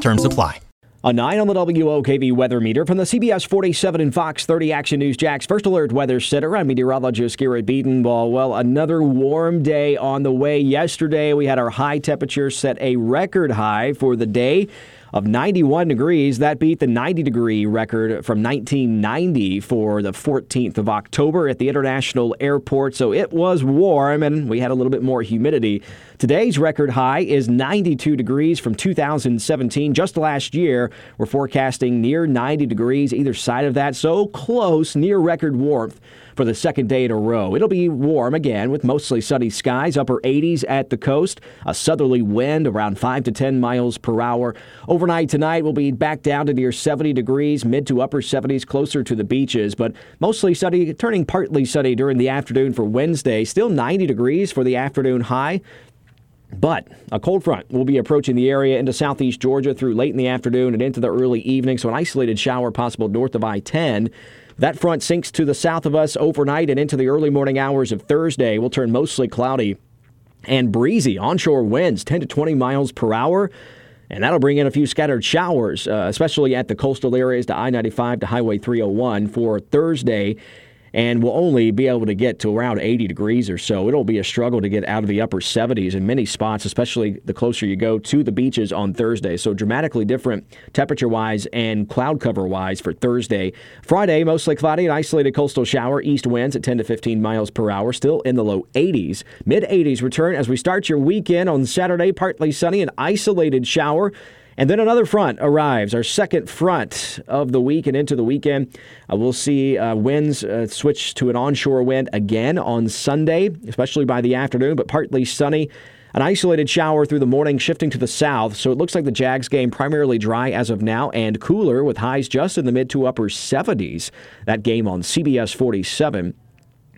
Terms apply. A 9 on the WOKV weather meter from the CBS 47 and Fox 30 Action News Jax First Alert Weather Center. I'm meteorologist Garrett Biedenwall. Well, another warm day on the way. Yesterday, we had our high temperature set a record high for the day of 91 degrees. That beat the 90-degree record from 1990 for the 14th of October at the International Airport. So it was warm, and we had a little bit more humidity. Today's record high is 92 degrees from 2017. Just last year, we're forecasting near 90 degrees either side of that. So close, near record warmth for the second day in a row. It'll be warm again with mostly sunny skies, upper 80s at the coast, a southerly wind around 5 to 10 miles per hour. Overnight tonight, we'll be back down to near 70 degrees, mid to upper 70s, closer to the beaches, but mostly sunny, turning partly sunny during the afternoon for Wednesday. Still 90 degrees for the afternoon high. But a cold front will be approaching the area into southeast Georgia through late in the afternoon and into the early evening, so an isolated shower possible north of I-10. That front sinks to the south of us overnight and into the early morning hours of Thursday. We'll turn mostly cloudy and breezy. Onshore winds 10 to 20 miles per hour. And that'll bring in a few scattered showers, especially at the coastal areas to I-95 to Highway 301 for Thursday. And we'll only be able to get to around 80 degrees or so. It'll be a struggle to get out of the upper 70s in many spots, especially the closer you go to the beaches on Thursday. So dramatically different temperature-wise and cloud cover-wise for Thursday. Friday, mostly cloudy, an isolated coastal shower, east winds at 10 to 15 miles per hour, still in the low 80s. Mid-80s return as we start your weekend on Saturday, partly sunny, an isolated shower. And then another front arrives, our second front of the week and into the weekend. We'll see winds switch to an onshore wind again on Sunday, especially by the afternoon, but partly sunny. An isolated shower through the morning shifting to the south, so it looks like the Jags game primarily dry as of now and cooler with highs just in the mid to upper 70s. That game on CBS 47.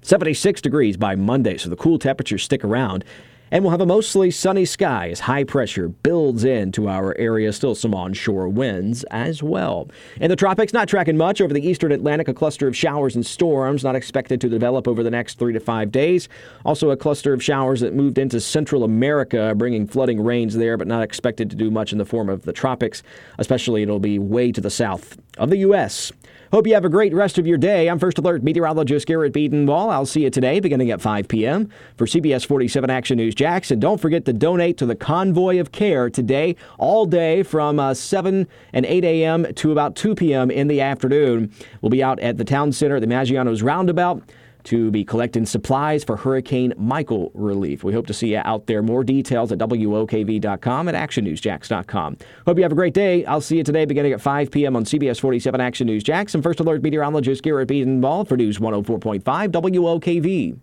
76 degrees by Monday, so the cool temperatures stick around. And we'll have a mostly sunny sky as high pressure builds into our area. Still some onshore winds as well. In the tropics, not tracking much. Over the eastern Atlantic, a cluster of showers and storms not expected to develop over the next 3 to 5 days. Also a cluster of showers that moved into Central America, bringing flooding rains there, but not expected to do much in the form of the tropics. Especially, it'll be way to the south of the U.S. Hope you have a great rest of your day. I'm First Alert meteorologist Garrett Biedenwall. I'll see you today beginning at 5 p.m. for CBS 47 Action News Jax. And don't forget to donate to the Convoy of Care today, all day from 7 and 8 a.m. to about 2 p.m. in the afternoon. We'll be out at the town center at the Maggiano's Roundabout to be collecting supplies for Hurricane Michael relief. We hope to see you out there. More details at WOKV.com and ActionNewsJax.com. Hope you have a great day. I'll see you today beginning at 5 p.m. on CBS 47 Action News Jax. And First Alert meteorologist Garrett Biedenball for News 104.5 WOKV.